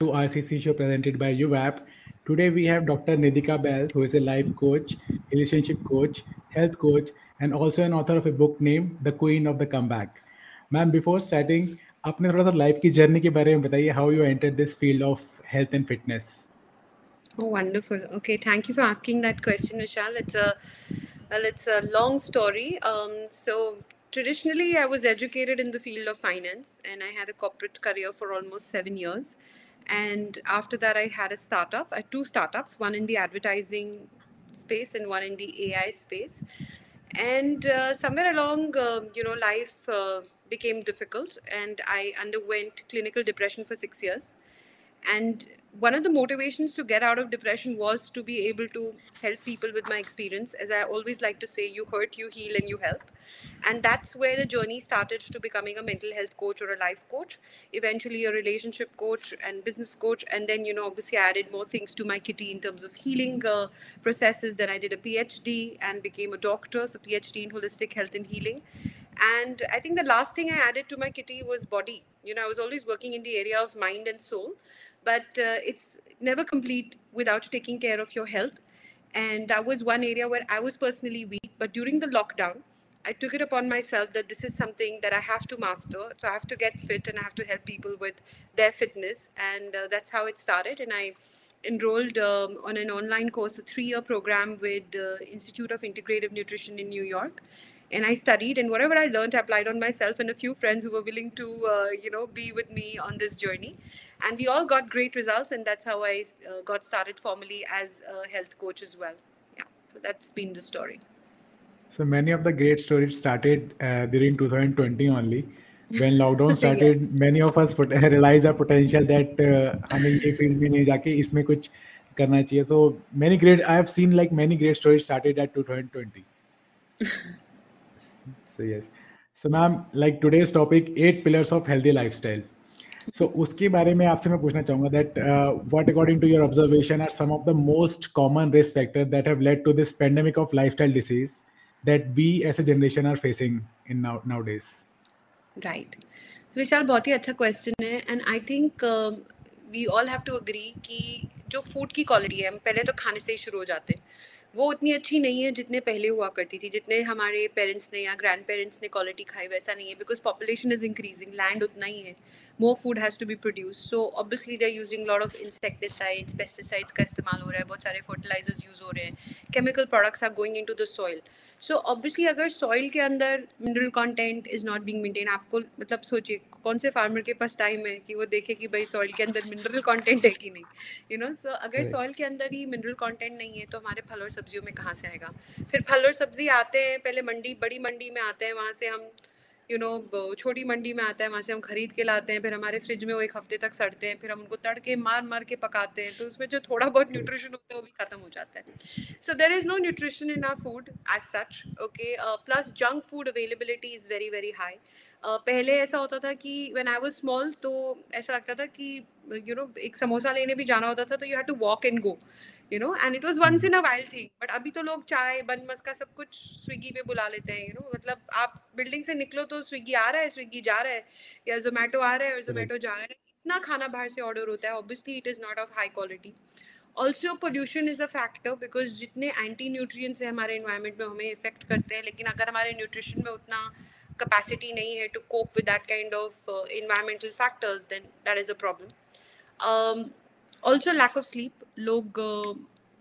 To RCC Show presented by UWAP. Today we have Dr. Nidhika Bell, who is a life coach, relationship coach, health coach, and also an author of a book named The Queen of the Comeback. Ma'am, before starting, आपने थोड़ा सा life की journey के बारे में बताइए, how you entered this field of health and fitness. Oh, wonderful. Okay, thank you for asking that question, Vishal. It's a long story. Traditionally, I was educated in the field of finance, and I had a corporate career for almost 7 years. And after that, I had a startup, two startups, one in the advertising space and one in the AI space. And somewhere along, life became difficult, and I underwent clinical depression for 6 years. And one of the motivations to get out of depression was to be able to help people with my experience. As I always like to say, you hurt, you heal, and you help. And that's where the journey started to becoming a mental health coach or a life coach, eventually a relationship coach and business coach. And then, obviously I added more things to my kitty in terms of healing processes. Then I did a PhD and became a doctor. So PhD in holistic health and healing. And I think the last thing I added to my kitty was body. I was always working in the area of mind and soul, but it's never complete without taking care of your health. And that was one area where I was personally weak, but during the lockdown, I took it upon myself that this is something that I have to master. So I have to get fit and I have to help people with their fitness. And that's how it started. And I enrolled on an online course, a 3-year program with the Institute of Integrative Nutrition in New York. And I studied, and whatever I learned, I applied on myself and a few friends who were willing to, be with me on this journey. And we all got great results. And that's how I got started formally as a health coach as well. Yeah, so that's been the story. So many of the great stories started during 2020 only. When lockdown started, yes. Many of us realized our potential that हमें ये field में नहीं जाके इसमें कुछ करना चाहिए. So I have seen many great stories started at 2020. So yes, so ma'am, today's topic, 8 pillars of healthy lifestyle. So उसके बारे में आपसे मैं पूछना चाहूँगा that what according to your observation are some of the most common risk factors that have led to this pandemic of lifestyle disease that we as a generation are facing in nowadays. Right. So Vishal, बहुत ही अच्छा question है, and I think we all have to agree कि जो food की quality है, हम पहले तो खाने से ही शुरू हो जाते हैं. वो उतनी अच्छी नहीं है जितने पहले हुआ करती थी, जितने हमारे पेरेंट्स ने या ग्रैंड पेरेंट्स ने क्वालिटी खाई वैसा नहीं है, because population is increasing, land उतना ही है, more food has to be produce. So obviously they are using lot of insecticides, pesticides का इस्तेमाल हो रहा है, बहुत सारे फर्टिलाइजर्स यूज़ हो रहे हैं, chemical products are going in to the soil. So obviously अगर सॉइल के अंदर mineral content is not being maintain, आपको सोचिए कौन से फार्मर के पास टाइम है कि वो देखे कि भाई सॉइल के अंदर मिनरल कॉन्टेंट है कि नहीं, सो अगर सॉइल के अंदर ही मिनरल कॉन्टेंट नहीं है तो हमारे फल और सब्जियों में कहाँ से आएगा. फिर फल और सब्जी आते हैं पहले मंडी, बड़ी मंडी में आते हैं, वहाँ से हम छोटी मंडी में आता है, वहाँ से हम खरीद के लाते हैं, फिर हमारे फ्रिज में वो 1 हफ्ते तक सड़ते हैं, फिर हम उनको तड़के मार मार के पकाते हैं, तो उसमें जो थोड़ा बहुत न्यूट्रिशन होता है वो भी खत्म हो जाता है. So there is no nutrition in our food as such. Okay, plus junk food availability is very very high. पहले ऐसा होता था कि व्हेन आई वाज स्मॉल तो ऐसा लगता था कि एक समोसा लेने भी जाना होता था तो you had to walk and go, and it was once in a while thing. But अभी तो लोग चाय, बन मस्का सब कुछ स्विगी पे बुला लेते हैं, आप बिल्डिंग से निकलो तो स्विगी आ रहा है, स्विगी जा रहा है, या जोमेटो आ रहा है और जोमेटो जा रहा है. इतना खाना बाहर से ऑर्डर होता है, obviously it is not of high quality. Also pollution is a factor, because जितने एंटी न्यूट्रिएंट्स हैं हमारे एनवायरनमेंट में हमें इफेक्ट करते हैं, लेकिन अगर हमारे न्यूट्रिशन में उतना capacity नहीं है to cope with that kind of environmental factors, then that is a problem. Also lack of sleep, लोग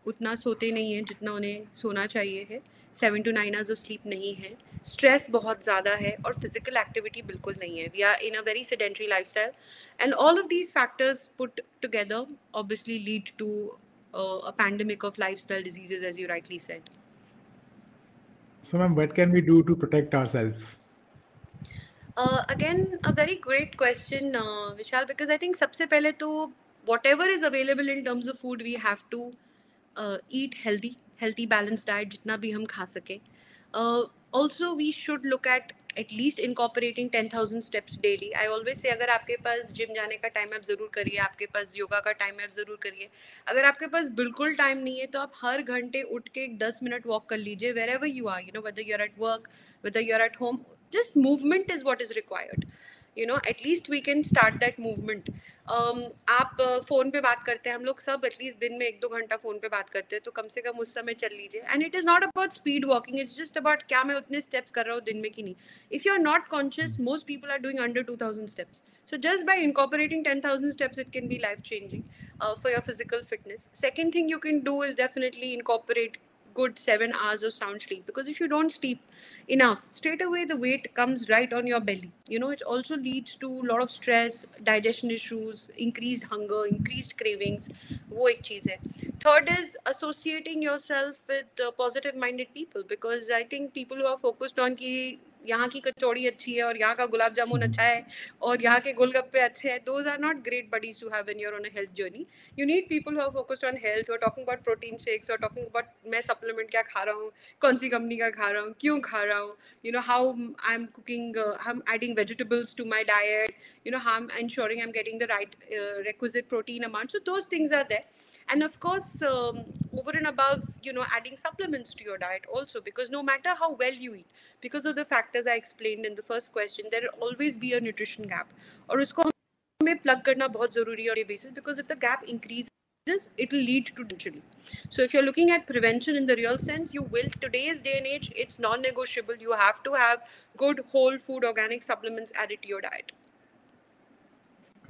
उतना सोते नहीं हैं जितना उन्हें सोना चाहिए है, 7 to 9 hours of sleep नहीं है, stress बहुत ज़्यादा है, और physical activity बिल्कुल नहीं है. We are in a very sedentary lifestyle, and all of these factors put together obviously lead to a pandemic of lifestyle diseases, as you rightly said. So ma'am, what can we do to protect ourselves? Again, a very great question, Vishal, because I think सबसे पहले तो whatever is available in terms of food, we have to eat healthy balanced diet जितना भी हम खा सकें. Also, we should look at least incorporating 10,000 steps daily. I always say अगर आपके पास जिम जाने का टाइम है आप ज़रूर करिए, आपके पास योगा का टाइम है आप ज़रूर करिए, अगर आपके पास बिल्कुल टाइम नहीं है तो आप हर घंटे उठ के 10 मिनट वॉक कर लीजिए, wherever you are, whether you're at work, whether you're at home, just movement is what is required. you know, at least we can start that movement. आप फ़ोन पे बात करते हैं, हम लोग सब at least दिन में 1-2 घंटा फ़ोन पे बात करते हैं, तो कम से कम उस समय चल लीजिए. And it is not about speed walking, it's just about क्या मैं उतने steps कर रहा हूँ दिन में कि नहीं. If you are not conscious, most people are doing under 2,000 steps. So just by incorporating 10,000 steps, it can be life-changing for your physical fitness. Second thing you can do is definitely incorporate good 7 hours of sound sleep, because if you don't sleep enough, straight away the weight comes right on your belly. You know, it also leads to a lot of stress, digestion issues, increased hunger, increased cravings. वो एक चीज़ है. Third is associating yourself with positive-minded people, because I think people who are focused on कि यहाँ की कचौड़ी अच्छी है और यहाँ का गुलाब जामुन अच्छा है और यहाँ के गोलगप्पे अच्छे हैं, those are not great buddies to have when you're on a health journey. You need people who are focused on health, who are talking about protein shakes, who are talking about मैं supplement क्या खा रहा हूँ, कौन सी company का खा रहा हूँ, क्यों खा रहा हूँ, you know, how I'm cooking, how I'm adding vegetables to my diet, you know, how I'm ensuring I'm getting the right requisite protein amount. So those things are there. And of course, over and above, you know, adding supplements to your diet also, because no matter how well you eat, because of the factors I explained in the first question, there will always be a nutrition gap. और उसको हमें plug करना बहुत ज़रूरी है on a basis, because if the gap increases, it will lead to injury. So if you're looking at prevention in the real sense, you will, today's day and age, it's non-negotiable. You have to have good whole food organic supplements added to your diet.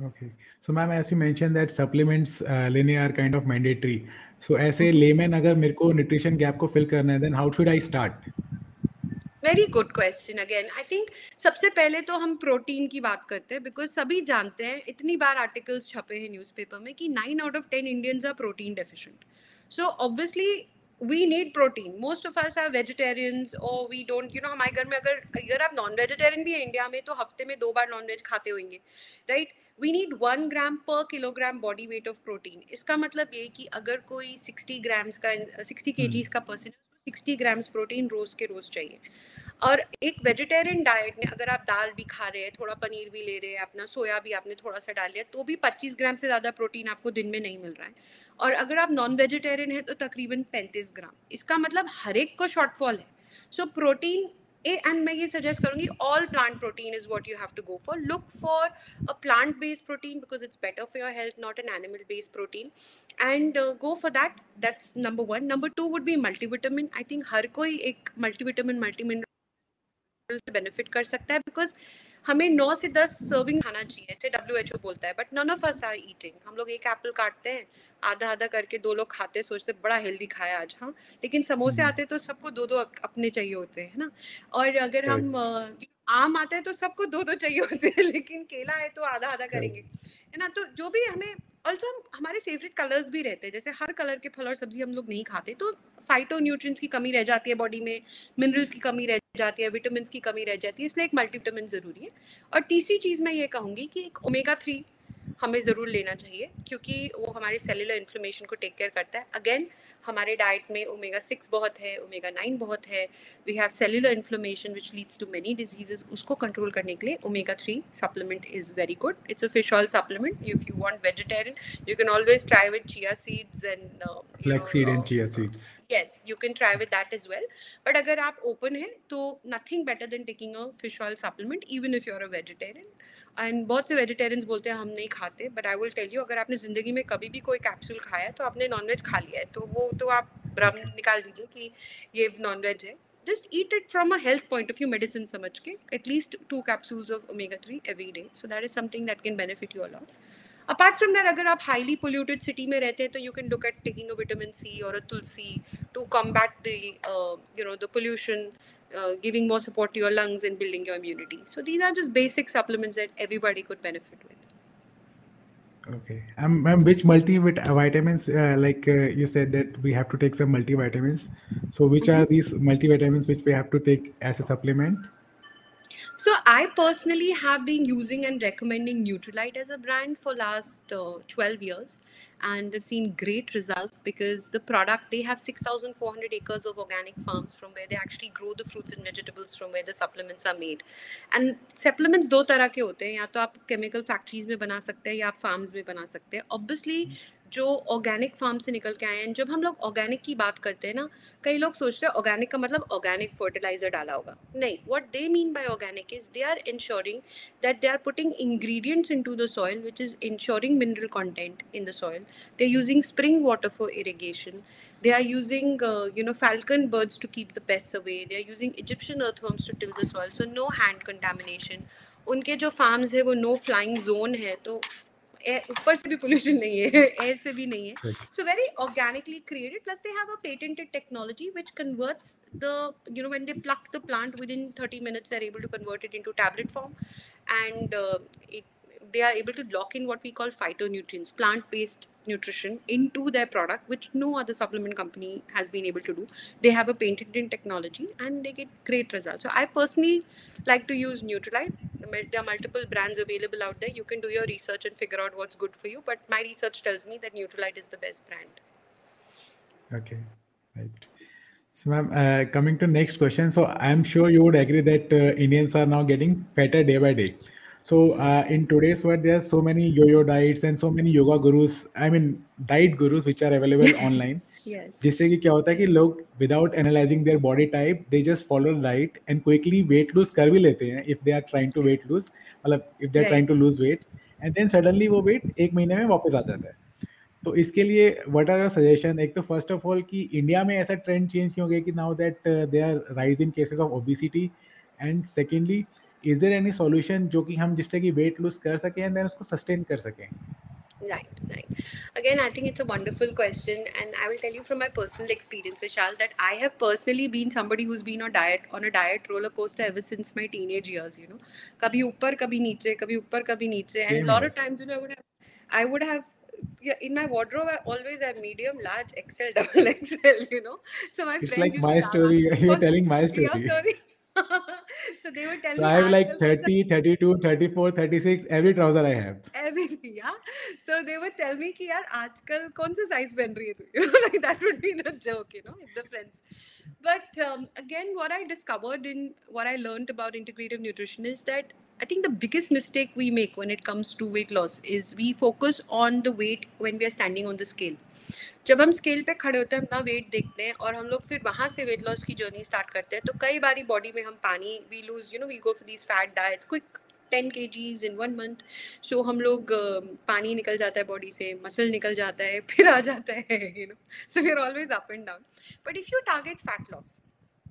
Okay. So ma'am, as you mentioned that supplements लेने are kind of mandatory. So ऐसे layman अगर मेरे को nutrition gap को fill करना है, then how should I start? Very good question again. I think सबसे पहले तो हम प्रोटीन की बात करते हैं, because सभी जानते हैं, इतनी बार आर्टिकल्स छपे हैं न्यूज़पेपर में कि 9 out of 10 Indians are protein deficient. So obviously we need protein. Most of us are vegetarians or we don't, you know, हमारे घर में अगर आप नॉन वेजिटेरियन भी हैं इंडिया में, तो हफ्ते में 2 बार नॉन वेज खाते होंगे, right? We need 1 gram per kilogram body weight of protein. इसका मतलब ये कि अगर कोई 60 kgs का पर्सन है, 60 ग्राम्स प्रोटीन रोज के रोज चाहिए. और एक वेजिटेरियन डाइट में अगर आप दाल भी खा रहे हैं, थोड़ा पनीर भी ले रहे हैं, अपना सोया भी आपने थोड़ा सा डाल लिया, तो भी 25 ग्राम से ज़्यादा प्रोटीन आपको दिन में नहीं मिल रहा है. और अगर आप नॉन वेजिटेरियन हैं तो तकरीबन 35 ग्राम. इसका मतलब हर एक को शॉर्टफॉल है. सो प्रोटीन, and मैं ये सजेस्ट करूँगी, all plant protein is what you have to go for. Look for a plant based protein because it's better for your health, not an animal based protein. And go for that. That's number one. Number two would be multivitamin. I think हर कोई एक multivitamin multimineral से benefit कर सकता है, because हमें 9 से 10 serving खाना चाहिए, ऐसे WHO बोलता है, but none of us are eating. हम लोग एक एप्पल काटते हैं, आधा आधा करके 2 लोग खाते, सोचते बड़ा हेल्दी खाया आज. हाँ, लेकिन समोसे आते तो सबको 2-2 अपने चाहिए होते हैं ना. और अगर हम आम आते हैं तो सबको 2-2 चाहिए होते हैं, लेकिन केला है तो आधा आधा करेंगे, है ना. तो जो भी हमें, ऑल्सो हमारे फेवरेट कलर्स भी रहते हैं, जैसे हर कलर के फल और सब्जी हम लोग नहीं खाते, तो फाइटो न्यूट्रिएंट्स की कमी रह जाती है बॉडी में, मिनरल्स की कमी रह जाती है, विटामिन की कमी रह जाती है, इसलिए एक मल्टीविटामिन ज़रूरी है. और तीसरी चीज़ मैं ये कहूँगी कि एक omega-3 हमें ज़रूर लेना चाहिए, क्योंकि वो हमारे सेलुलर इन्फ्लेमेशन को टेक केयर करता है. अगेन, हमारे डाइट में omega-6 बहुत है, omega-9 बहुत है. We have cellular inflammation which leads to many diseases. उसको कंट्रोल करने के लिए omega-3 supplement is very good. It's a fish oil supplement. If you want vegetarian, you can always try with chia seeds and flax seed and chia seeds. Yes, you can try with that as well. But अगर आप open हैं तो nothing better than taking a fish oil supplement, even if you are a vegetarian. And बहुत से vegetarians बोलते हैं हम नहीं खाते, but I will tell you, अगर आपने ज़िंदगी में कभी भी कोई कैप्सूल खाया है तो आपने नॉनवेज खा लिया है, तो वो तो आप भ्रम निकाल दीजिए कि ये नॉनवेज है. Just eat it from a health point of view, medicine समझ के. At least 2 capsules of omega-3 every day. So that is something that can benefit you a lot. Apart from that, अगर आप हाईली पोल्यूटेड सिटी में रहते हैं तो you can look at taking a vitamin C और a tulsi to combat the you know the pollution, giving more support to your lungs and building your immunity. So these are just basic supplements that everybody could benefit with. Okay, and which multivitamins like you said that we have to take some multivitamins, so which are these multivitamins which we have to take as a supplement? So I personally have been using and recommending Nutrilite as a brand for last 12 years, and I've seen great results because the product, they have 6,400 acres of organic farms from where they actually grow the fruits and vegetables from where the supplements are made. And supplements 2 तरह के होते हैं, या तो आप chemical factories में बना सकते हैं या आप farms में बना सकते हैं. Obviously जो ऑर्गेनिक फार्म से निकल के आए हैं। जब हम लोग ऑर्गेनिक की बात करते हैं ना, कई लोग सोचते हैं ऑर्गेनिक का मतलब ऑर्गेनिक फर्टिलाइजर डाला होगा। नहीं, what they mean by organic is they are ensuring that they are putting ingredients into the soil which is ensuring mineral content in the soil. They are using spring water for irrigation, they are using falcon birds to keep the pests away, they are using Egyptian earthworms to till the soil, so no hand contamination। उनके जो farms है वो no flying zone है, तो ऊपर से भी pollution नहीं है, एयर से भी नहीं है। So very organically created, plus they have a patented technology which converts the when they pluck the plant within 30 minutes they are able to convert it into tablet form and they are able to lock in what we call phytonutrients, plant-based nutrition into their product, which no other supplement company has been able to do. They have a patented technology and they get great results. So I personally like to use Nutrilite. There are multiple brands available out there. You can do your research and figure out what's good for you. But my research tells me that Nutrilite is the best brand. Okay, right. So ma'am, coming to next question. So I'm sure you would agree that Indians are now getting fatter day by day. So in today's world, there are so many yo-yo diets and so many yoga gurus. I mean, diet gurus which are available online. Yes. जिससे कि क्या होता है कि लोग without analyzing their body type, they just follow diet and quickly weight lose कर भी लेते हैं if they are trying to weight lose, मतलब if they are trying to lose weight, and then suddenly वो weight एक महीने में वापस आ जाता है। तो इसके लिए what are your suggestion? एक तो first of all कि इंडिया में ऐसा trend change क्यों हो गया कि now that there are rise in cases of obesity, and secondly is there any solution जो कि हम जिससे कि weight lose कर सकें and then उसको sustain कर सकें? Right, right. Again, I think it's a wonderful question, and I will tell you from my personal experience, Vishal, that I have personally been somebody who's been on a diet roller coaster ever since my teenage years. You know, कभी ऊपर कभी नीचे, कभी ऊपर कभी नीचे, and lot of times, you know, I would have. Yeah, in my wardrobe, I always have medium, large, XL, double XL. You know, so my friends. It's like my story. You're telling my story. Yeah, sorry. So they would tell me I have like 30, 32, 34, 36, every trouser I have. Everything, yeah. So they would tell me कि यार आजकल कौन सा size पहन रही है तू? You know, like that would be a joke, you know, with the friends. But again, what I discovered in what I learned about integrative nutrition is that I think the biggest mistake we make when it comes to weight loss is we focus on the weight when we are standing on the scale. जब हम scale पे खड़े होते हैं अपना wait देखते हैं और हम लोग फिर वहाँ से वेट लॉस की जर्नी स्टार्ट करते हैं, तो कई बारी बॉडी में हम पानी we lose, you know, we go for these fat diets, quick 10 kgs in 1 month, so हम लोग पानी निकल जाता है बॉडी से, मसल निकल जाता है, फिर आ जाता है, you know, so we are always up and down. But if you target fat loss,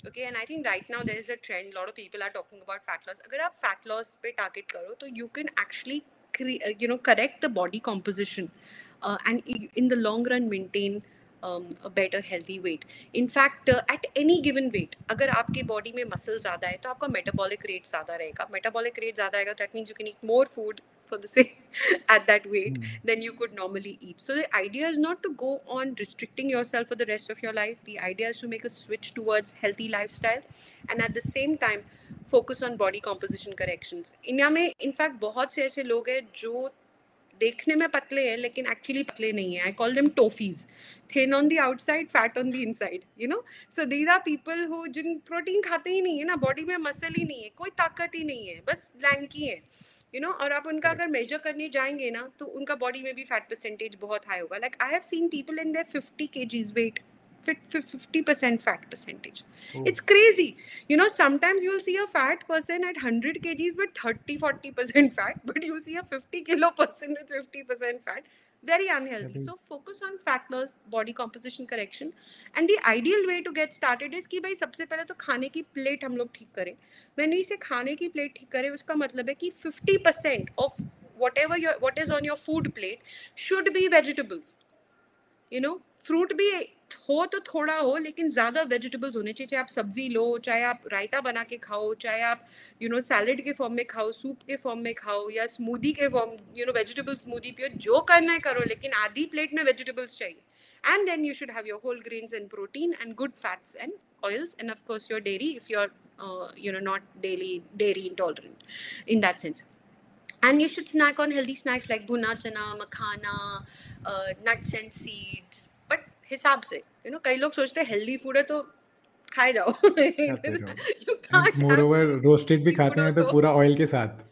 okay, and I think right now there is a trend, lot of people are talking about fat loss. अगर आप fat loss पे target करो तो you can actually correct the body composition and in the long run maintain a better healthy weight. In fact, at any given weight, अगर आपके body में muscle ज़्यादा है तो आपका metabolic rate ज़्यादा रहेगा। Metabolic rate ज़्यादा आएगा, that means you can eat more food for the same at that weight than you could normally eat. So the idea is not to go on restricting yourself for the rest of your life. The idea is to make a switch towards healthy lifestyle and at the same time focus on body composition corrections. India में in fact बहुत से ऐसे लोग हैं जो देखने में पतले हैं लेकिन actually पतले नहीं हैं। I call them tofies, thin on the outside, fat on the inside, you know. So these are people who Jin protein खाते ही नहीं है ना, body में muscle ही नहीं है, कोई ताकत ही नहीं है, बस lanky है, you know, और आप उनका अगर मेजर करने जाएंगे ना तो उनका बॉडी में भी फैट परसेंटेज बहुत हाई होगा। Like I have seen people in their 50 kgs wait, 50% fat percentage. Oh. It's crazy. You know, sometimes you'll see a fat person at 100 kgs with 30-40% fat, but you'll see a 50 kilo person with 50% fat. Very unhealthy. So focus on fat loss, body composition correction, and the ideal way to get started is कि भाई सबसे पहले तो खाने की plate हम लोग ठीक करें। मैंने इसे खाने की प्लेट ठीक करें उसका मतलब है कि 50% of whatever your what is on your food plate should be vegetables. You know, fruit भी हो तो थोड़ा हो लेकिन ज़्यादा वेजिटेबल्स होने चाहिए। चाहे आप सब्जी लो, चाहे आप रायता बना के खाओ, चाहे आप यू नो सैलड के फॉर्म में खाओ, सूप के फॉर्म में खाओ या स्मूदी के form, you know vegetable smoothie पियो, जो करना है करो, लेकिन आधी प्लेट में वेजिटेबल्स चाहिए। And then you should have your whole grains and protein and good fats and oils and of course your dairy if you are you know not dairy intolerant in that sense. And you should snack on healthy snacks like bhuna chana, makhana, nuts and seeds. But हिसाब से, you know, कई लोग सोचते हैं healthy food है तो खाए जाओ। Moreover, रोस्टेड भी खाते हैं तो पूरा ऑयल के साथ।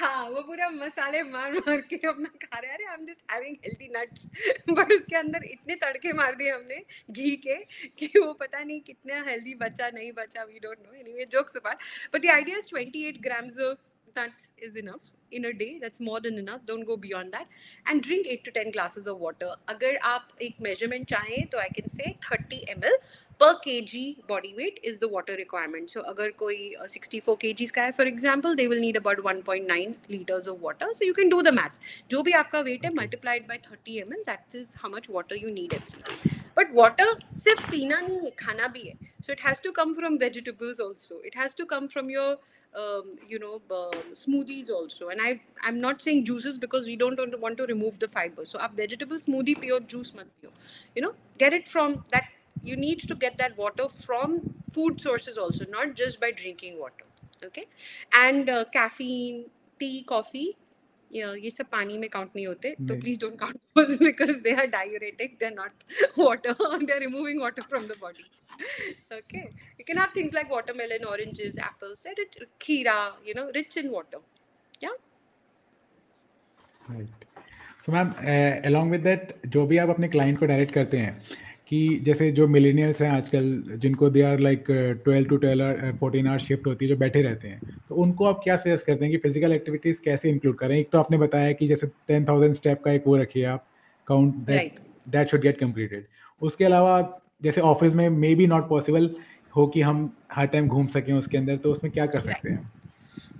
हाँ, वो पूरा पूरा मसाले मार मार के अपना खा रहे हैं, अरे I am just having healthy nuts, but उसके अंदर इतने तड़के मार दिए हमने घी के कि वो पता नहीं कितना हेल्दी बचा नहीं बचा, we don't know, anyway jokes apart, but the idea is 28 grams of nuts is enough in a day, that's more than enough, don't go beyond that, and drink 8 to 10 glasses of water. Agar aap ek measurement chahe to I can say 30 ml per kg body weight is the water requirement. So agar koi 64 kgs ka hai for example, they will need about 1.9 liters of water. So you can do the maths, jo bhi aapka weight hai multiplied by 30 ml, that is how much water you need every day. But water sirf peena nahi hai, khana bhi hai, so it has to come from vegetables also, it has to come from your smoothies also, and I'm not saying juices because we don't want to remove the fiber. So aap vegetable smoothie piyo, juice mat piyo, you know, get it from that. You need to get that water from food sources also, not just by drinking water. Okay, and caffeine, tea, coffee, ये सब पानी में count नहीं होते, तो please don't count those because they are diuretic, they are not water, they are removing water from the body. Okay, you can have things like watermelon, oranges, apples, khira, you know, rich in water. Yeah, right. So ma'am, along with that, जो भी आप अपने client को direct करते हैं कि जैसे जो मिलेनियल्स हैं आजकल जिनको they are like 12 to 14 hour shift होती है, जो बैठे रहते हैं, तो उनको आप क्या सजेस्ट करते हैं कि फिजिकल एक्टिविटीज़ कैसे इंक्लूड करें? एक तो आपने बताया कि जैसे 10,000 स्टेप का एक वो रखिए आप count, that should get completed. उसके अलावा जैसे ऑफिस में मे बी नॉट पॉसिबल हो कि हम हर टाइम घूम सकें उसके अंदर, तो उसमें क्या कर सकते हैं?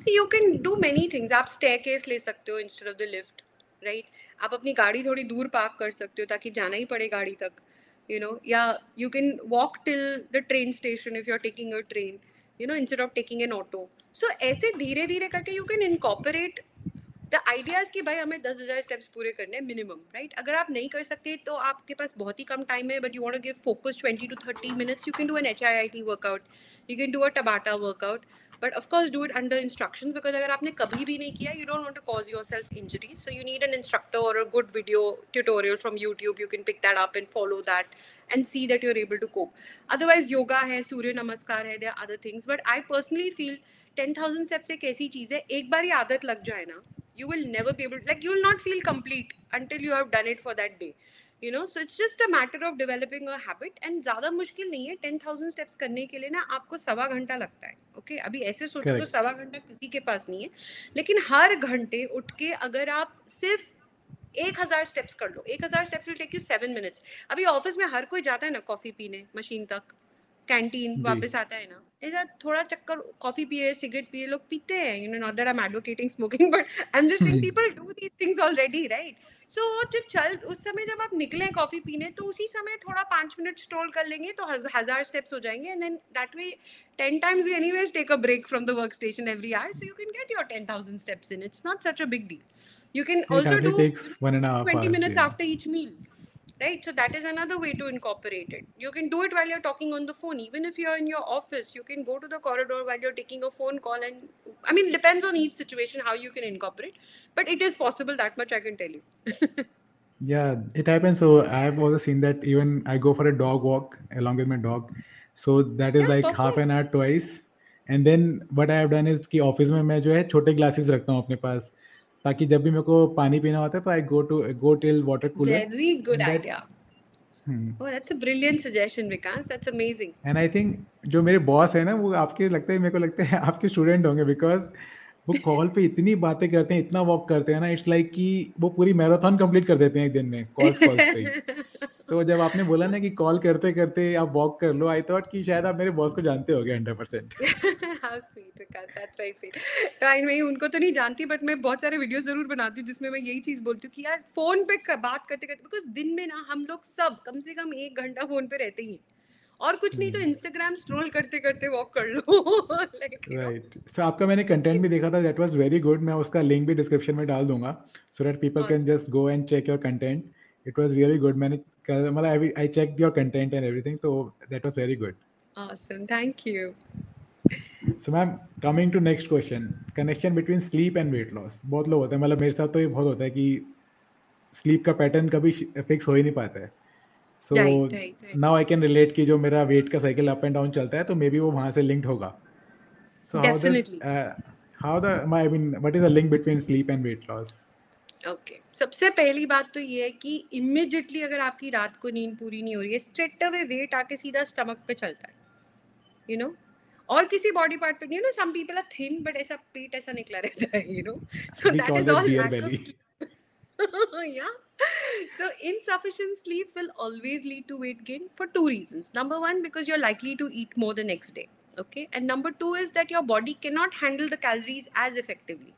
See you can do many things. आप स्टेयरकेस ले सकते हो instead of the lift, right. आप अपनी गाड़ी थोड़ी दूर पार्क कर सकते हो ताकि जाना ही पड़े गाड़ी तक, you know. Yeah, you can walk till the train station if you're taking a train, you know, instead of taking an auto. So aise dheere dheere karke you can incorporate the ideas ki bhai hame 10,000 steps pure karne hai minimum, right. Agar aap nahi kar sakte to aapke paas bahut hi kam time hai, but you want to give focus 20 to 30 minutes, you can do an HIIT workout, you can do a Tabata workout, but of course do it under instructions, because agar aapne kabhi bhi nahi kiya, you don't want to cause yourself injury, so you need an instructor or a good video tutorial from YouTube. You can pick that up and follow that and see that you're able to cope. Otherwise yoga hai, surya namaskar hai, there are other things, but I personally feel 10,000 steps ek aisi cheez hai, ek baar ye aadat lag jaye na, you will never be able, like you will not feel complete until you have done it for that day, you know. So it's just a matter of developing a habit, and zyada mushkil nahi hai. 10,000 steps karne ke liye na aapko सवा घंटा लगता है. Okay, अभी ऐसे सोचो तो सवा घंटा किसी के पास नहीं है, लेकिन हर घंटे उठ के अगर आप सिर्फ 1,000 स्टेप्स कर लो, 1,000 steps will take you 7 minutes. अभी ऑफिस में हर कोई जाता है ना कॉफी पीने मशीन तक, कैंटीन वापस आता है ना, ऐसा थोड़ा चक्कर कॉफी पिए, सिगरेट पिए, लोग पीते हैं, you know. Not that I am advocating smoking, but I am just saying people do these things already, right. So जो चल उस समय जब आप निकले कॉफी पीने, तो उसी समय थोड़ा 5 मिनट स्ट्रोल कर लेंगे तो 1,000 स्टेप्स हो जाएंगे, and then that way 10 times we anyways take a break from the workstation every hour, so you can get your 10,000 steps in. It's not such a big deal. You can also do 20 minutes after each meal, right. So that is another way to incorporate it. You can do it while you're talking on the phone, even if you're in your office, you can go to the corridor while you're taking a phone call, and I mean, depends on each situation how you can incorporate, but it is possible, that much I can tell you. Yeah, it happens. So I've also seen that, even I go for a dog walk along with my dog, so that is, yeah, like perfect. Half an hour twice, and then what I have done is ki office mein main jo hai chote glasses rakhta hu apne paas, ताकि जब भी मेरे को पानी पीना होता है तो I go till water cooler. Very good idea. Oh that's a brilliant suggestion Vikas, that's amazing. And I think जो मेरे बॉस है ना, वो आपके लगता है, मेरे को लगता है आपके स्टूडेंट होंगे, बिकॉज वो कॉल पे इतनी बातें करते हैं, इतना वॉक करते हैं ना, इट्स लाइक कि वो पूरी मैराथन कंप्लीट कर देते हैं एक दिन में कॉल पे. तो जब आपने बोला ना कि कॉल करते करते आप वॉक कर लो, आई थॉट कि शायद आप मेरे बॉस को जानते होंगे 100%. How sweet, that's very sweet. मैं उनको तो नहीं जानती, बट मैं बहुत सारे वीडियो जरूर बनाती हूँ जिसमें मैं यही चीज़ बोलती हूँ कि यार फोन पे बात करते करते, बिकॉज दिन में ना हम लोग सब कम से कम 1 घंटा फोन पे रहते ही, और कुछ नहीं तो इंस्टाग्राम स्क्रॉल करते करते वॉक कर लो. राइट. सो आपका मैंने कंटेंट भी देखा था, दैट वाज वेरी गुड. मैं उसका लिंक भी डिस्क्रिप्शन में डाल दूंगा, so that people can just go and check your content. It was really good. मैंने मतलब I checked your content and everything, तो that was very good. Awesome, thank you. So ma'am, coming to next question, connection between sleep and weight loss. बहुत लोग होते हैं, मतलब मेरे साथ तो ये बहुत होता है कि स्लीप का पैटर्न कभी फिक्स हो ही नहीं पाता है. So now I can relate कि जो मेरा वेट का साइकिल अप एंड डाउन चलता है, तो मे बी वो वहाँ से लिंक्ड होगा. So how does what is the link between sleep and weight loss? Okay, सबसे पहली बात तो ये है कि इमिडिएटली अगर आपकी रात को नींद पूरी नहीं हो रही है, स्ट्रेट अवे वेट आके सीधा स्टमक पे चलता है, यू नो, और किसी बॉडी पार्ट पे नहीं, you know, some people are thin but ऐसा पेट ऐसा निकला रहता है, you know, so that is all lack of sleep, या so insufficient sleep will always lead to weight gain for two reasons. Number one, because you're likely to eat more the next day, okay, and number two is that your body cannot handle the calories as effectively.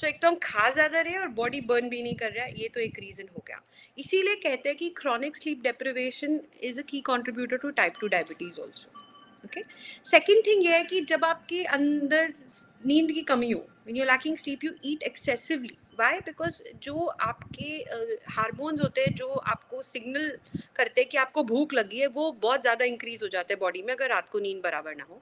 So एक तो हम खा ज़्यादा रहे और body burn भी नहीं कर रहा है, ये तो एक रीज़न हो गया. इसीलिए कहते हैं कि chronic sleep deprivation is a key contributor to type 2 diabetes also. Okay, second thing ये है कि जब आपके अंदर नींद की कमी हो, when you are lacking sleep you eat excessively. Why? Because जो आपके हार्मोन्स होते हैं जो आपको सिग्नल करते हैं कि आपको भूख लगी है, वो बहुत ज़्यादा इंक्रीज हो जाते हैं बॉडी में अगर रात को नींद बराबर ना हो,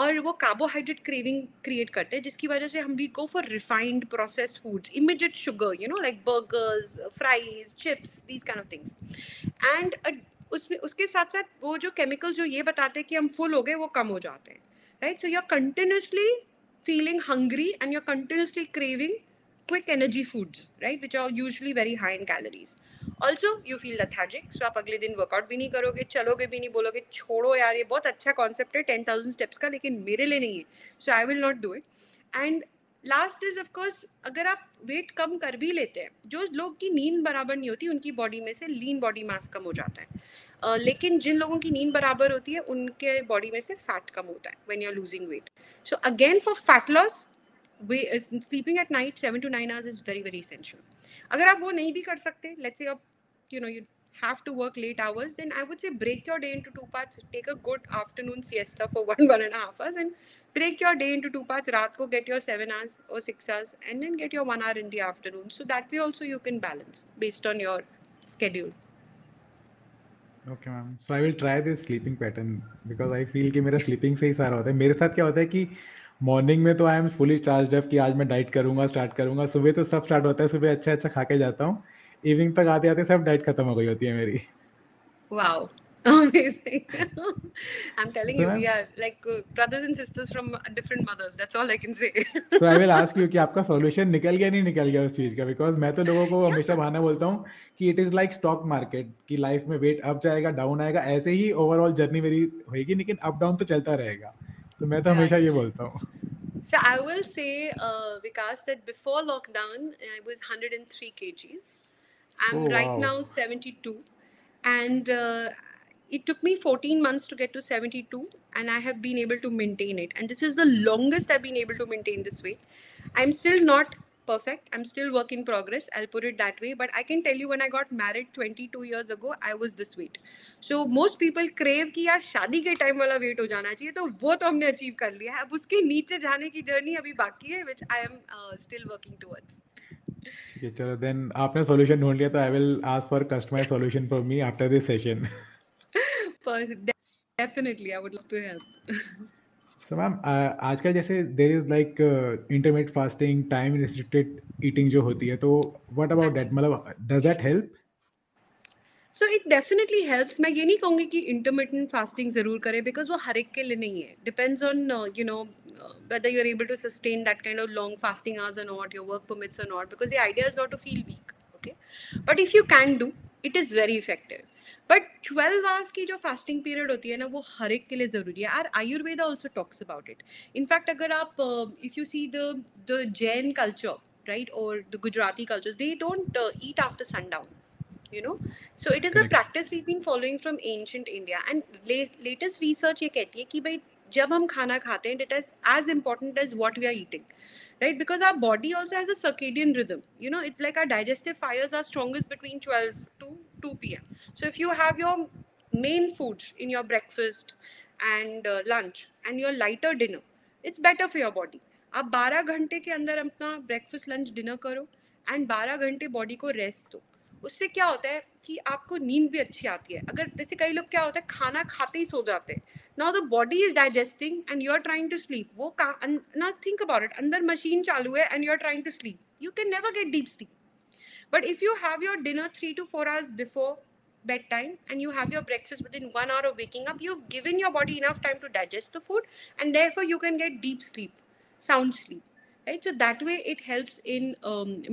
और वो कार्बोहाइड्रेट क्रेविंग क्रिएट करते हैं, जिसकी वजह से हम we go for refined processed foods, immediate sugar, you know, like burgers, fries, chips, these kind of things. And उसमें उसके साथ साथ वो जो केमिकल्स जो ये बताते हैं कि हम फुल हो गए, वो कम हो जाते हैं, right. So you are continuously feeling hungry and you are continuously craving quick energy foods, right, which are usually very high in calories. Also you feel lethargic, so aap agle din workout bhi nahi karoge, chaloge bhi nahi, bologe chodo yaar ye bahut acha concept hai 10000 steps ka, lekin mere liye nahi hai, so I will not do it. And last is of course, agar aap weight kam kar bhi lete hain, jo log ki neend barabar nahi hoti unki body mein se lean body mass kam ho jata hai, lekin jin logon ki neend barabar hoti hai unke body mein se fat kam hota hai when you are losing weight. So again for fat loss, sleeping at night 7 to 9 hours is very very essential. Agar aap wo nahi bhi kar sakte, let's say आप, you know, you have to work late hours, then I would say break your day into 2 parts. Take a good afternoon siesta for 1 and a half hours and break your day into 2 parts. रात को get your 7 hours or 6 hours and then get your 1 hour in the afternoon. So that way also you can balance based on your schedule. Okay ma'am, so I will try this sleeping pattern because I feel कि मेरा sleeping से ही सारा होता है. मेरे साथ क्या होता है कि मॉर्निंग में तो I am fully charge up कि आज मैं डाइट करूँगा, स्टार्ट करूँगा. सुबह तो सब स्टार्ट होता है, सुबह अच्छा अच्छा खा के जाता हूँ, इवनिंग तक आते आते सब डाइट खत्म हो गई होती है मेरी. Wow, amazing. I'm telling so, you we are like brothers and sisters from different mothers, that's all I can say. So I will ask you कि आपका सॉल्यूशन निकल गया नहीं निकल गया उस चीज़ का, बिकॉज मैं तो लोगों को हमेशा बहाना बोलता हूँ कि it is like stock market कि लाइफ में वेट अप जाएगा डाउन आएगा, ऐसे ही ओवरऑल जर्नी मेरी होगी, लेकिन अप डाउन तो चलता रहेगा. तो मैं तो हमेशा ये बोलता हूँ. So I will say, Vikas, that before lockdown I was 103 kgs. I'm right now 72, and it took me 14 months to get to 72, and I have been able to maintain it. And this is the longest I've been able to maintain this weight. I'm still not perfect. I'm still work in progress. I'll put it that way. But I can tell you, when I got married 22 years ago, I was this weight. So most people crave कि यार शादी के time वाला weight हो जाना चाहिए, तो वो तो हमने achieve कर लिया है. अब उसके नीचे जाने की journey अभी बाकी है, which I am still working towards. ठीक है, चलो then आपने solution ढूंढ लिया, तो I will ask for customized solution for me after this session. Definitely, I would love to help. So ma'am, आजकल जैसे there is like intermittent fasting, time restricted eating जो होती है, तो व्हाट अबाउट दैट, मतलब does that help? So it definitely helps. मैं ये नहीं कहूँगी कि इंटरमिटेंट फास्टिंग ज़रूर करें, बिकॉज वो हर एक के लिए नहीं है. Depends on you know whether you are able to sustain that kind of long fasting hours और नॉट, योर वर्क परमिट्स और not, because the idea is not to feel weak, okay. But if you can do, it is very effective. But 12 hours की जो fasting period होती है ना, वो हर एक के लिए ज़रूरी है. और Ayurveda also talks about it. In fact अगर आप, if you see the Jain culture, right, और the Gujarati cultures, they don't eat after sundown, you know, so it is a practice we've been following from ancient India. And latest research ये कहती है कि भाई जब हम खाना खाते हैं, it is as important as what we are eating, right? Because our body also has a circadian rhythm, you know, it's like our digestive fires are strongest between 12 to 2 p.m. So if you have your main foods in your breakfast and lunch and your lighter dinner, it's better for your body. आप 12 घंटे के अंदर अपना breakfast, lunch, dinner करो and 12 घंटे body को rest दो. उससे क्या होता है कि आपको नींद भी अच्छी आती है. अगर जैसे कई लोग क्या होता है, खाना खाते ही सो जाते हैं. Now the body is digesting and you are trying to sleep. वो नाउ थिंक अबाउट इट, अंदर मशीन चालू है and you are trying to sleep, you can never get deep sleep. But if you have your dinner 3 to 4 hours before bed time and you have your breakfast within 1 hour of waking up, you have given your body enough time to digest the food and therefore you can get deep sleep, sound sleep. right? So that way it helps in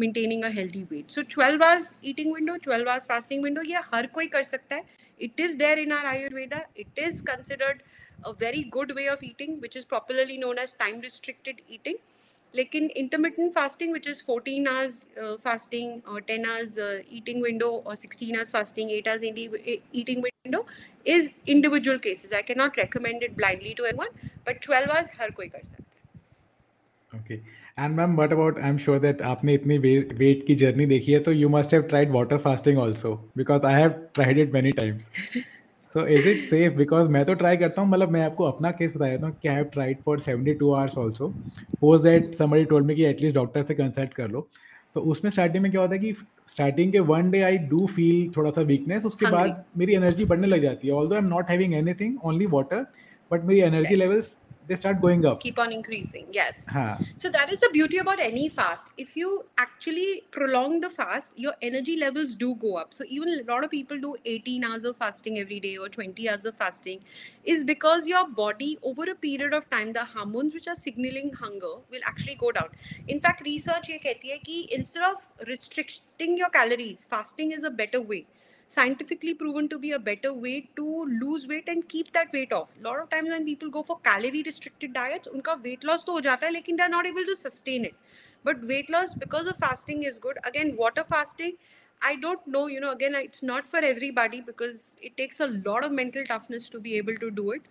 maintaining a healthy weight. So 12 hours eating window, 12 hours fasting window, ये हर कोई कर सकता है. It is there in our Ayurveda. It is considered a very good way of eating, which is popularly known as time restricted eating. लेकिन intermittent fasting, which is 14 hours fasting or 10 hours eating window or 16 hours fasting, 8 hours eating window, is individual cases. I cannot recommend it blindly to everyone, but 12 hours हर कोई कर सकता है. Okay. And ma'am, what about, I'm sure that आपने इतनी weight की journey देखी है, तो you must have tried water fasting also, because I have tried it many times. So is it safe? Because मैं तो try करता हूँ, मतलब मैं आपको अपना case बता देता हूँ कि I have tried for 72 hours also. Post that somebody told me कि at least doctor से consult कर लो. तो उसमें starting में क्या होता है कि starting के one day I do feel थोड़ा सा weakness, उसके बाद मेरी energy बढ़ने लग जाती है. Although I'm not having anything, only water, but मेरी energy levels, they start going up. Keep on increasing, yes. Haan. So that is the beauty about any fast. If you actually prolong the fast, your energy levels do go up. So even a lot of people do 18 hours of fasting every day or 20 hours of fasting is because your body over a period of time, the hormones which are signaling hunger will actually go down. In fact, research ये कहती है कि instead of restricting your calories, fasting is a better way. Scientifically proven to be a better way to lose weight and keep that weight off. A lot of times when people go for calorie restricted diets, उनका weight loss तो हो जाता है, लेकिन they are not able to sustain it. But weight loss because of fasting is good. Again, water fasting, I don't know, you know, again, it's not for everybody because it takes a lot of mental toughness to be able to do it.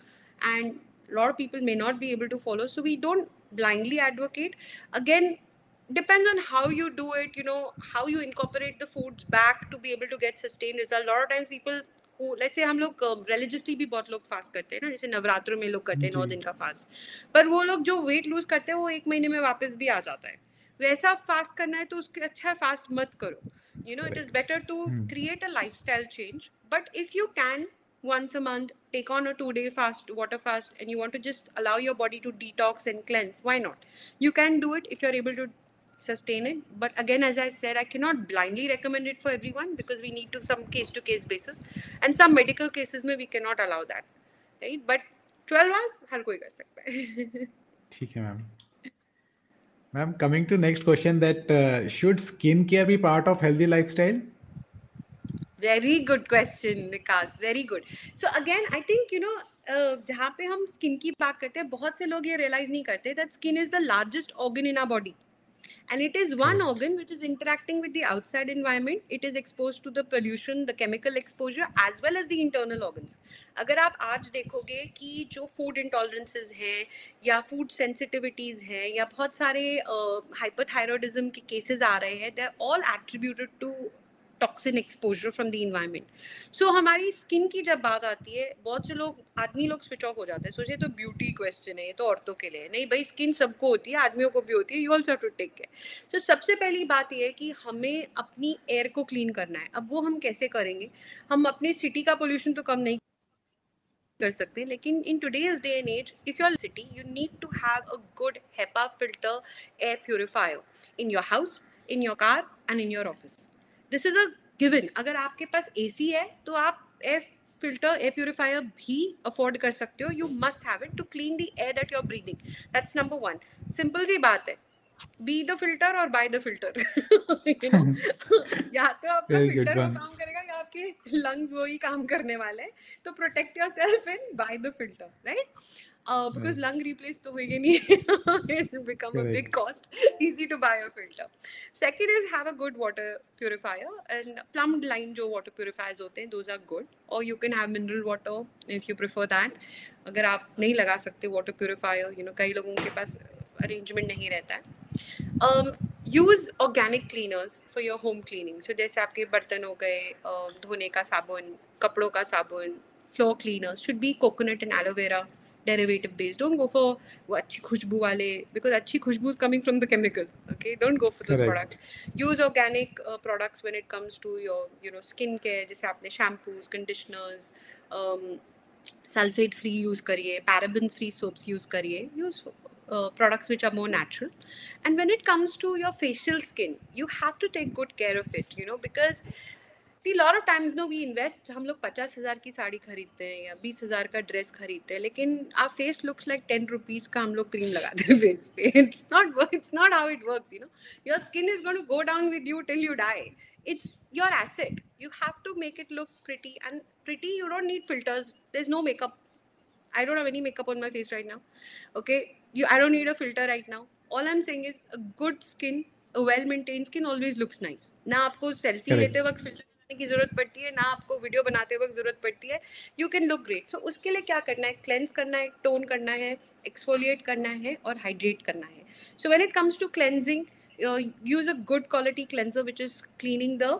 And a lot of people may not be able to follow. So we don't blindly advocate. Again, depends on how you do it, you know, how you incorporate the foods back to be able to get sustained results. A lot of times people who, let's say, हम लोग religiously भी बहुत लोग fast करते हैं ना, जैसे नवरात्रों में लोग करते हैं 9 दिन का fast, पर वो लोग जो weight lose करते हैं वो 1 महीने में वापस भी आ जाता है. वैसा fast करना है तो उसके अच्छा fast मत करो. You know, it is better to create a lifestyle change. But if you can, once a month, take on a 2-day fast, water fast, and you want to just allow your body to detox and cleanse, why not? You can do it if you're able to sustain it. But again, as I said, I cannot blindly recommend it for everyone because we need to some case-to-case basis, and some medical cases में we cannot allow that, right? But 12 hours हर कोई कर सकता है. ठीक है ma'am. Ma'am, coming to next question, that should skin care be part of healthy lifestyle? Very good question, Vikas. Very good. So again, I think, you know, जहाँ पे हम skin की बात करते हैं, बहुत से लोग ये realize नहीं करते that skin is the largest organ in our body. And it is one organ which is interacting with the outside environment. It is exposed to the pollution, the chemical exposure, as well as the internal organs. अगर आप आज देखोगे कि जो food intolerances हैं या food sensitivities हैं या बहुत सारे hyperthyroidism के cases आ रहे हैं, they're all attributed to toxin exposure from the environment. So हमारी skin की जब बात आती है, बहुत से लोग आदमी लोग switch off हो जाते हैं. सोचे तो beauty question है, ये तो औरतों के लिए नहीं भाई, skin सबको होती है, आदमियों को भी होती है. You also have to take care. तो सबसे पहली बात ये है कि हमें अपनी air को clean करना है. अब वो हम कैसे करेंगे? हम अपने city का pollution तो कम नहीं कर सकते, लेकिन in today's day and age, if you're in a city, you need to have a good HEPA filter air purifier in your house, in your car, and in your office. This is a given. अगर आपके पास AC है तो आप air filter, air purifier भी afford कर सकते हो. You must have it to clean the air that you're breathing. That's number one. Simple सी बात है. Be the filter or buy the filter. You know? या तो आपका filter वो काम करेगा या आपके lungs वो ही काम करने वाले हैं. तो protect yourself and buy the filter, right? Because lung replace तो होएगी नहीं. It will become a big cost. Easy to buy a filter. Second is have a good water purifier, and plumbed line जो water purifiers होते हैं, those are good. Or you can have mineral water if you prefer that. अगर आप नहीं लगा सकते water purifier, you know, कई लोगों के पास arrangement नहीं रहता है. Use organic cleaners for your home cleaning. So जैसे आपके बर्तन हो गए, धोने का साबुन, कपड़ों का साबुन, floor cleaners should be coconut and aloe vera derivative based. Don't go for वो अच्छी खुशबू वाले, because अच्छी खुशबू is coming from the chemical. Okay, don't go for those products. Use organic products when it comes to your, you know, skin care. जैसे आपने shampoos, conditioners, sulfate free use करिए, paraben free soaps use करिए. Use products which are more natural. And when it comes to your facial skin, you have to take good care of it. You know, because See, a lot of times no, we invest, हम लोग 50,000 की साड़ी खरीदते हैं या 20,000 का dress खरीदते हैं, लेकिन our face looks like 10 rupees का हम लोग क्रीम लगाते हैं face पे. It's not how it works, you know. Your skin is going to go down with you till you die. It's your asset. You have to make it look pretty, and pretty you don't need filters. There's no makeup. I don't have any makeup on my face right now. Okay, I don't need a filter right now. All I'm saying is a good skin, a well-maintained skin always looks nice. ना आपको selfie लेते वक्त filter लगाने की ज़रूरत पड़ती है, ना आपको video बनाते वक्त ज़रूरत पड़ती है. You can look great. So उसके लिए क्या करना है? Cleanse करना है, tone करना है, exfoliate करना है और hydrate करना है. So when it comes to cleansing, use a good quality cleanser which is cleaning the,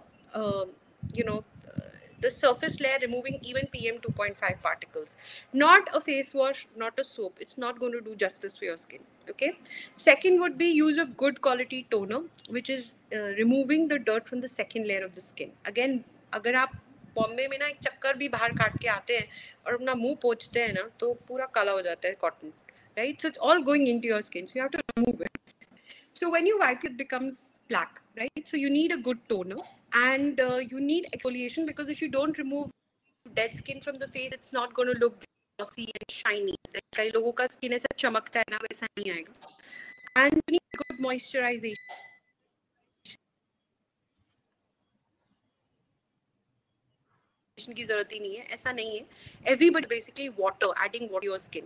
the surface layer, removing even PM 2.5 particles. Not a face wash, not a soap. It's not going to do justice for your skin. Okay. Second would be use a good quality toner, which is removing the dirt from the second layer of the skin. Again, अगर आप बॉम्बे में ना एक चक्कर भी बाहर काट के आते हैं और अपना मुंह पोंछते हैं ना तो पूरा काला हो जाता है cotton, right? So it's all going into your skin. So you have to remove it. So when you wipe, it becomes black, right? So you need a good toner and you need exfoliation, because if you don't remove dead skin from the face, it's not going to look glossy and shiny. कई लोगों का skin ऐसा चमकता है ना, वैसा नहीं आएगा. And you need good moisturization. की जरूरत ही नहीं है, ऐसा नहीं है. Everybody basically water, adding water to your skin.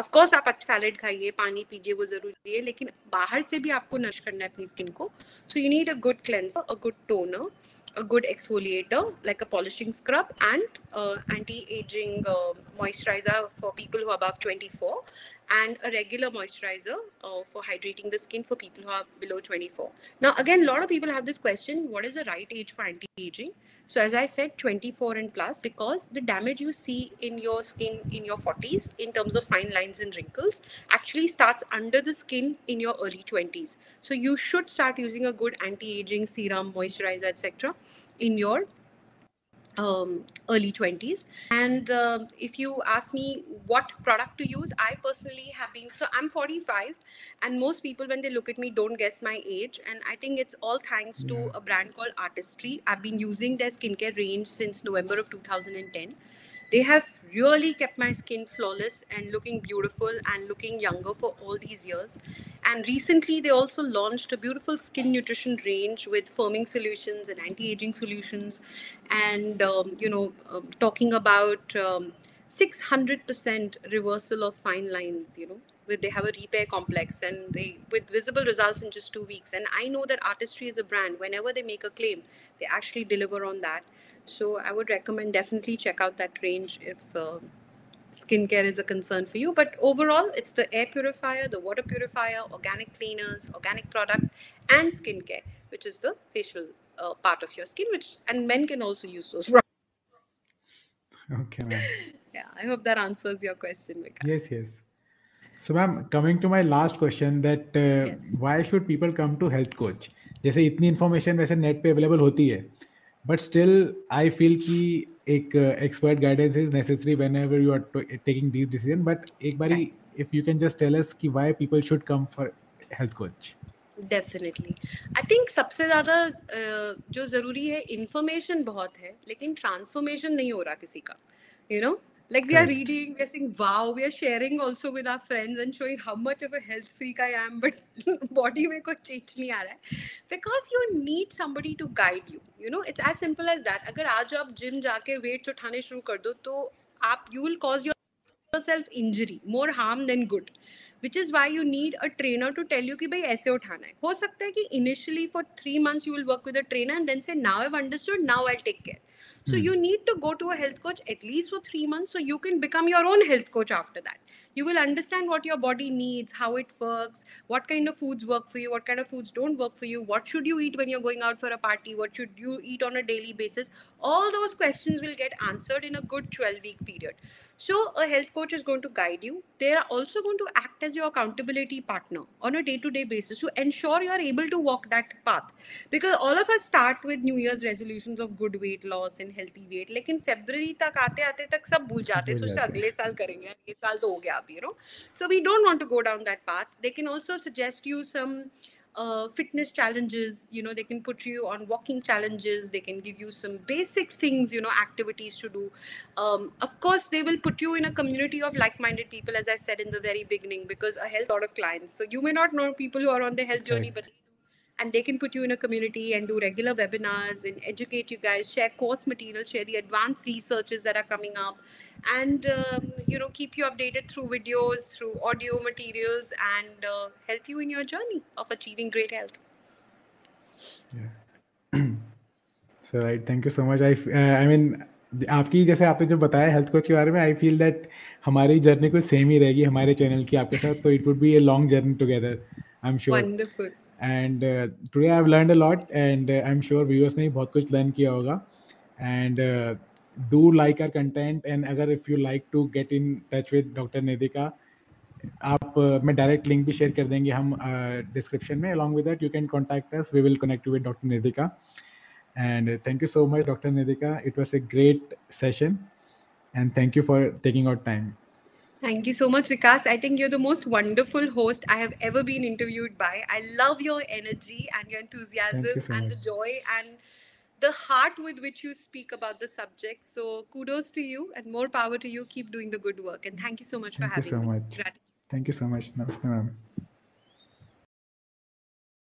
Of course आप salad खाइए, पानी पीजिए, वो जरूरी है, लेकिन बाहर से भी आपको नरिश करना है अपनी स्किन को. So you need a good cleanser, a good toner, a good exfoliator like a polishing scrub, and anti-aging moisturizer for people who are above 24, and a regular moisturizer for hydrating the skin for people who are below 24. Now again, a lot of people have this question, what is the right age for anti-aging? So as I said, 24 and plus, because the damage you see in your skin in your 40s in terms of fine lines and wrinkles actually starts under the skin in your early 20s. So you should start using a good anti-aging serum, moisturizer, etc. in your early 20s. And if you ask me what product to use, I personally have been, so I'm 45, and most people when they look at me don't guess my age, and I think it's all thanks to a brand called Artistry. I've been using their skincare range since November of 2010. They have really kept my skin flawless and looking beautiful and looking younger for all these years. And recently they also launched a beautiful skin nutrition range with firming solutions and anti-aging solutions, and talking about 600% reversal of fine lines, they have a repair complex, and they with visible results in just 2 weeks. And I know that Artistry is a brand, whenever they make a claim they actually deliver on that. So I would recommend definitely check out that range if skincare is a concern for you. But overall, it's the air purifier, the water purifier, organic cleaners, organic products, and skincare, which is the facial part of your skin, and men can also use those. Okay, ma'am. Yeah, I hope that answers your question, Vikas. Yes. So ma'am, coming to my last question, that why should people come to health coach? जैसे इतनी information वैसे net पे available होती है. But still, I feel कि एक expert guidance is necessary whenever you are taking these decisions. But एक बारी, if you can just tell us कि why people should come for health coach. Definitely. I think सबसे ज़्यादा जो ज़रूरी है, information बहुत है, लेकिन transformation नहीं हो रहा किसी का. You know, like we are reading, we are saying, wow, we are sharing also with our friends and showing how much of a health freak I am, but body में कोई change नहीं आ रहा है. Because you need somebody to guide you. You know, it's as simple as that. अगर आज आप gym जाके wait उठाने शुरू कर दो तो आप you will cause yourself injury, more harm than good. Which is why you need a trainer to tell you कि भाई ऐसे उठाना है. हो सकता है कि initially for 3 months you will work with a trainer and then say now I've understood, now I'll take care. So you need to go to a health coach at least for 3 months, so you can become your own health coach after that. You will understand what your body needs, how it works, what kind of foods work for you, what kind of foods don't work for you, what should you eat when you're going out for a party, what should you eat on a daily basis. All those questions will get answered in a good 12-week period. So a health coach is going to guide you. They are also going to act as your accountability partner on a day-to-day basis to ensure you are able to walk that path. Because all of us start with New Year's resolutions of good weight loss and healthy weight. लेकिन फरवरी तक आते-आते तक सब भूल जाते हैं. सोचते अगले साल करेंगे. ये साल तो हो गया अभी, you know. So we don't want to go down that path. They can also suggest you some fitness challenges, you know, they can put you on walking challenges, they can give you some basic things, you know, activities to do. Of course, they will put you in a community of like-minded people, as I said in the very beginning, because I help a lot of clients. So you may not know people who are on the health journey, but and they can put you in a community and do regular webinars and educate you guys, share course material, share the advanced researches that are coming up, and you know, keep you updated through videos, through audio materials, and help you in your journey of achieving great health. Yeah. So right, thank you so much. I mean, आपकी जैसे आपने जो बताया health coach के बारे में, I feel that हमारी journey को सेम ही रहेगी हमारे चैनल की आपके साथ, तो it would be a long journey together I am sure. Wonderful. And today I've learned a lot, and I'm sure viewers ने बहुत कुछ learn किया होगा. And do like our content, and अगर if you like to get in touch with Dr. Nidhika, आप मैं direct link भी share कर देंगे हम description में. Along with that, you can contact us. We will connect you with Dr. Nidhika. And thank you so much, Dr. Nidhika. It was a great session, and thank you for taking out time. Thank you so much, Vikas. I think you're the most wonderful host I have ever been interviewed by. I love your energy and your enthusiasm and the joy and the heart with which you speak about the subject. So kudos to you and more power to you. Keep doing the good work. And thank you so much for having me. Thank you so much. Thank you so much. Namaste, ma'am.